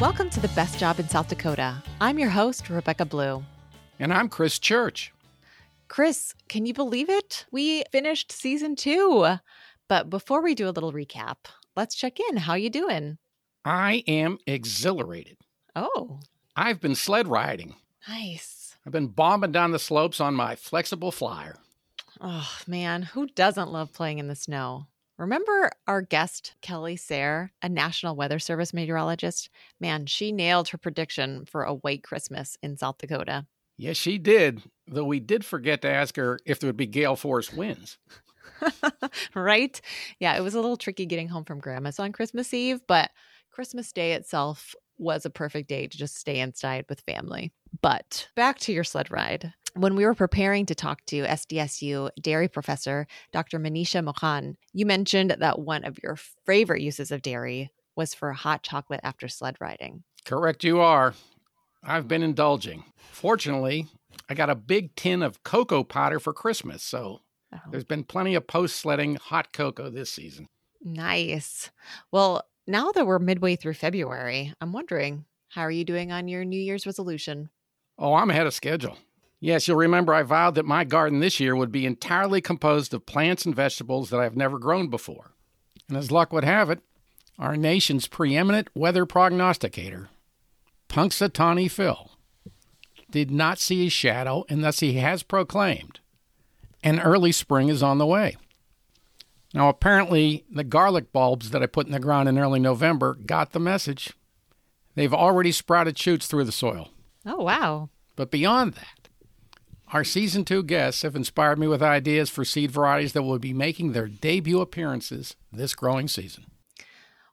Welcome to The Best Job in South Dakota. I'm your host, Rebecca Blue. And I'm Chris Church. Chris, can you believe it? We finished season 2. But before we do a little recap, let's check in. How you doing? I am exhilarated. Oh. I've been sled riding. Nice. I've been bombing down the slopes on my flexible flyer. Oh, man. Who doesn't love playing in the snow? Remember our guest, Kelly Sayre, a National Weather Service meteorologist? Man, she nailed her prediction for a white Christmas in South Dakota. Yes, she did, though we did forget to ask her if there would be gale force winds. Right? Yeah, it was a little tricky getting home from Grandma's on Christmas Eve, but Christmas Day itself was a perfect day to just stay inside with family. But back to your sled ride. When we were preparing to talk to SDSU dairy professor, Dr. Manisha Mohan, you mentioned that one of your favorite uses of dairy was for hot chocolate after sled riding. Correct you are. I've been indulging. Fortunately, I got a big tin of cocoa powder for Christmas, so there's been plenty of post-sledding hot cocoa this season. Nice. Well, now that we're midway through February, I'm wondering, how are you doing on your New Year's resolution? Oh, I'm ahead of schedule. Yes, you'll remember I vowed that my garden this year would be entirely composed of plants and vegetables that I've never grown before. And as luck would have it, our nation's preeminent weather prognosticator, Punxsutawney Phil, did not see his shadow, and thus he has proclaimed, an early spring is on the way. Now, apparently, the garlic bulbs that I put in the ground in early November got the message. They've already sprouted shoots through the soil. Oh, wow. But beyond that, our Season 2 guests have inspired me with ideas for seed varieties that will be making their debut appearances this growing season.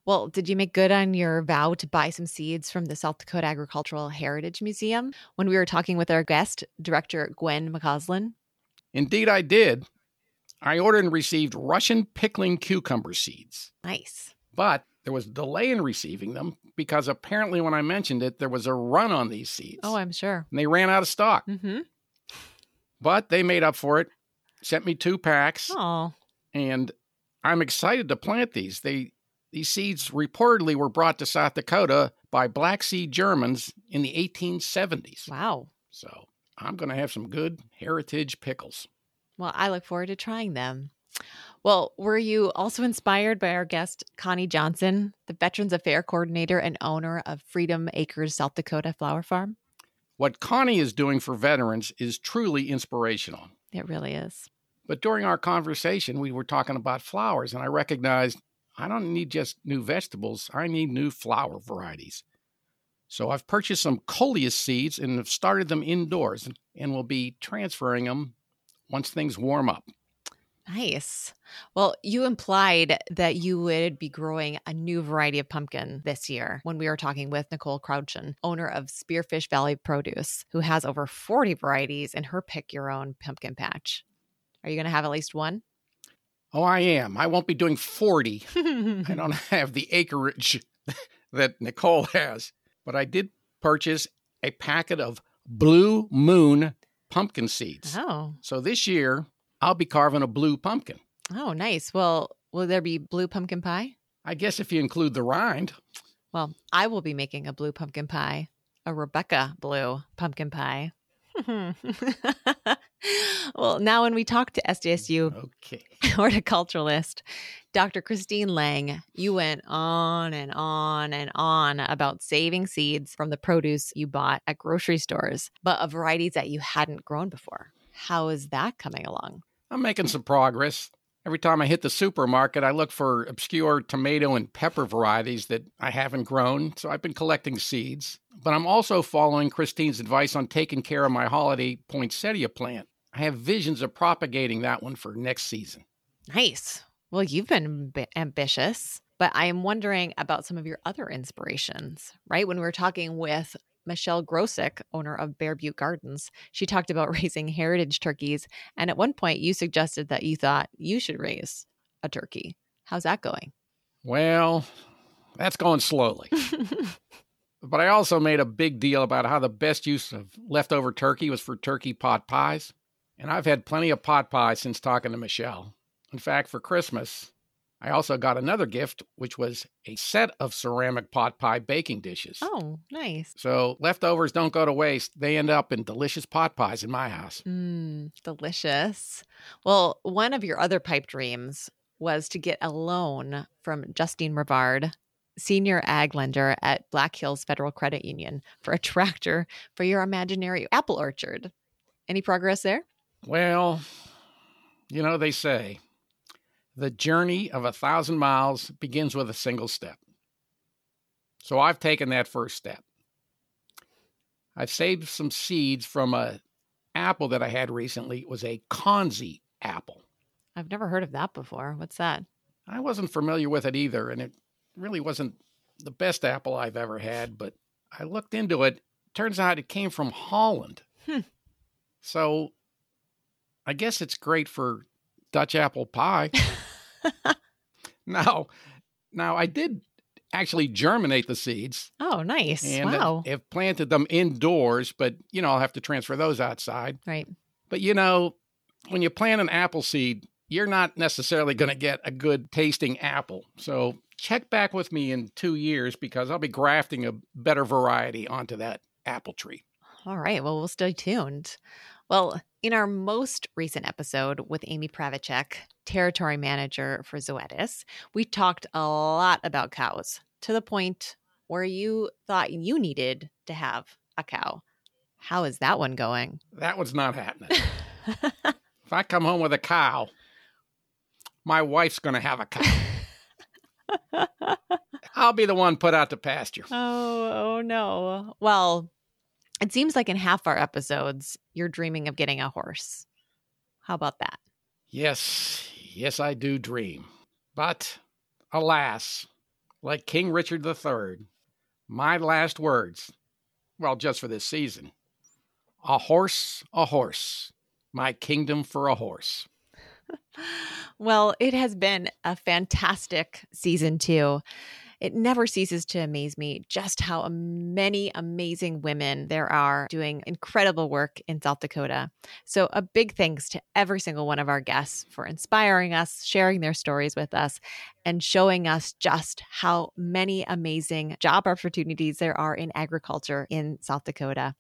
Well, did you make good on your vow to buy some seeds from the South Dakota Agricultural Heritage Museum when we were talking with our guest, Director Gwen McCausland? Indeed, I did. I ordered and received Russian pickling cucumber seeds. Nice. But there was a delay in receiving them because apparently when I mentioned it, there was a run on these seeds. Oh, I'm sure. And they ran out of stock. Mm-hmm. But they made up for it, sent me 2 packs, Aww. And I'm excited to plant these. These seeds reportedly were brought to South Dakota by Black Sea Germans in the 1870s. Wow. So I'm going to have some good heritage pickles. Well, I look forward to trying them. Well, were you also inspired by our guest, Connie Johnson, the Veterans Affairs Coordinator and owner of Freedom Acres South Dakota Flower Farm? What Connie is doing for veterans is truly inspirational. It really is. But during our conversation, we were talking about flowers, and I recognized I don't need just new vegetables. I need new flower varieties. So I've purchased some coleus seeds and have started them indoors and will be transferring them once things warm up. Nice. Well, you implied that you would be growing a new variety of pumpkin this year when we were talking with Nicole Crouchon, owner of Spearfish Valley Produce, who has over 40 varieties in her pick-your-own pumpkin patch. Are you going to have at least one? Oh, I am. I won't be doing 40. I don't have the acreage that Nicole has. But I did purchase a packet of Blue Moon pumpkin seeds. Oh. So this year, I'll be carving a blue pumpkin. Oh, nice. Well, will there be blue pumpkin pie? I guess if you include the rind. Well, I will be making a blue pumpkin pie, a Rebecca Blue pumpkin pie. Well, now when we talk to SDSU horticulturalist, Dr. Christine Lang, you went on and on and on about saving seeds from the produce you bought at grocery stores, but of varieties that you hadn't grown before. How is that coming along? I'm making some progress. Every time I hit the supermarket, I look for obscure tomato and pepper varieties that I haven't grown, so I've been collecting seeds. But I'm also following Christine's advice on taking care of my holiday poinsettia plant. I have visions of propagating that one for next season. Nice. Well, you've been ambitious, but I am wondering about some of your other inspirations, right? When we were talking with Michelle Grosick, owner of Bear Butte Gardens, she talked about raising heritage turkeys. And at one point, you suggested that you thought you should raise a turkey. How's that going? Well, that's going slowly. But I also made a big deal about how the best use of leftover turkey was for turkey pot pies. And I've had plenty of pot pies since talking to Michelle. In fact, for Christmas, I also got another gift, which was a set of ceramic pot pie baking dishes. Oh, nice. So leftovers don't go to waste. They end up in delicious pot pies in my house. Delicious. Well, one of your other pipe dreams was to get a loan from Justine Rivard, senior ag lender at Black Hills Federal Credit Union, for a tractor for your imaginary apple orchard. Any progress there? Well, you know, they say, the journey of 1,000 miles begins with a single step. So I've taken that first step. I've saved some seeds from an apple that I had recently. It was a Kanzi apple. I've never heard of that before. What's that? I wasn't familiar with it either, and it really wasn't the best apple I've ever had, but I looked into it. Turns out it came from Holland. So I guess it's great for Dutch apple pie. Now, I did actually germinate the seeds. Oh, nice. And wow. I've planted them indoors, but, you know, I'll have to transfer those outside. Right. But, you know, when you plant an apple seed, you're not necessarily going to get a good tasting apple. So check back with me in 2 years because I'll be grafting a better variety onto that apple tree. All right. Well, we'll stay tuned. Well, in our most recent episode with Amy Pravicek, Territory Manager for Zoetis, we talked a lot about cows to the point where you thought you needed to have a cow. How is that one going? That one's not happening. If I come home with a cow, my wife's going to have a cow. I'll be the one put out to pasture. Oh no. Well, it seems like in half our episodes, you're dreaming of getting a horse. How about that? Yes, I do dream. But alas, like King Richard III, my last words, well, just for this season, a horse, my kingdom for a horse. Well, it has been a fantastic season too. It never ceases to amaze me just how many amazing women there are doing incredible work in South Dakota. So a big thanks to every single one of our guests for inspiring us, sharing their stories with us, and showing us just how many amazing job opportunities there are in agriculture in South Dakota.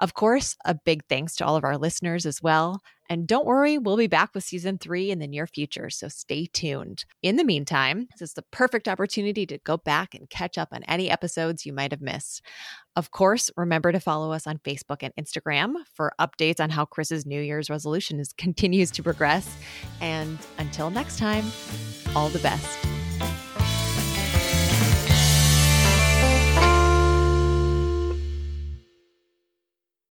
Of course, a big thanks to all of our listeners as well. And don't worry, we'll be back with season 3 in the near future, so stay tuned. In the meantime, this is the perfect opportunity to go back and catch up on any episodes you might have missed. Of course, remember to follow us on Facebook and Instagram for updates on how Chris's New Year's resolution continues to progress. And until next time, all the best.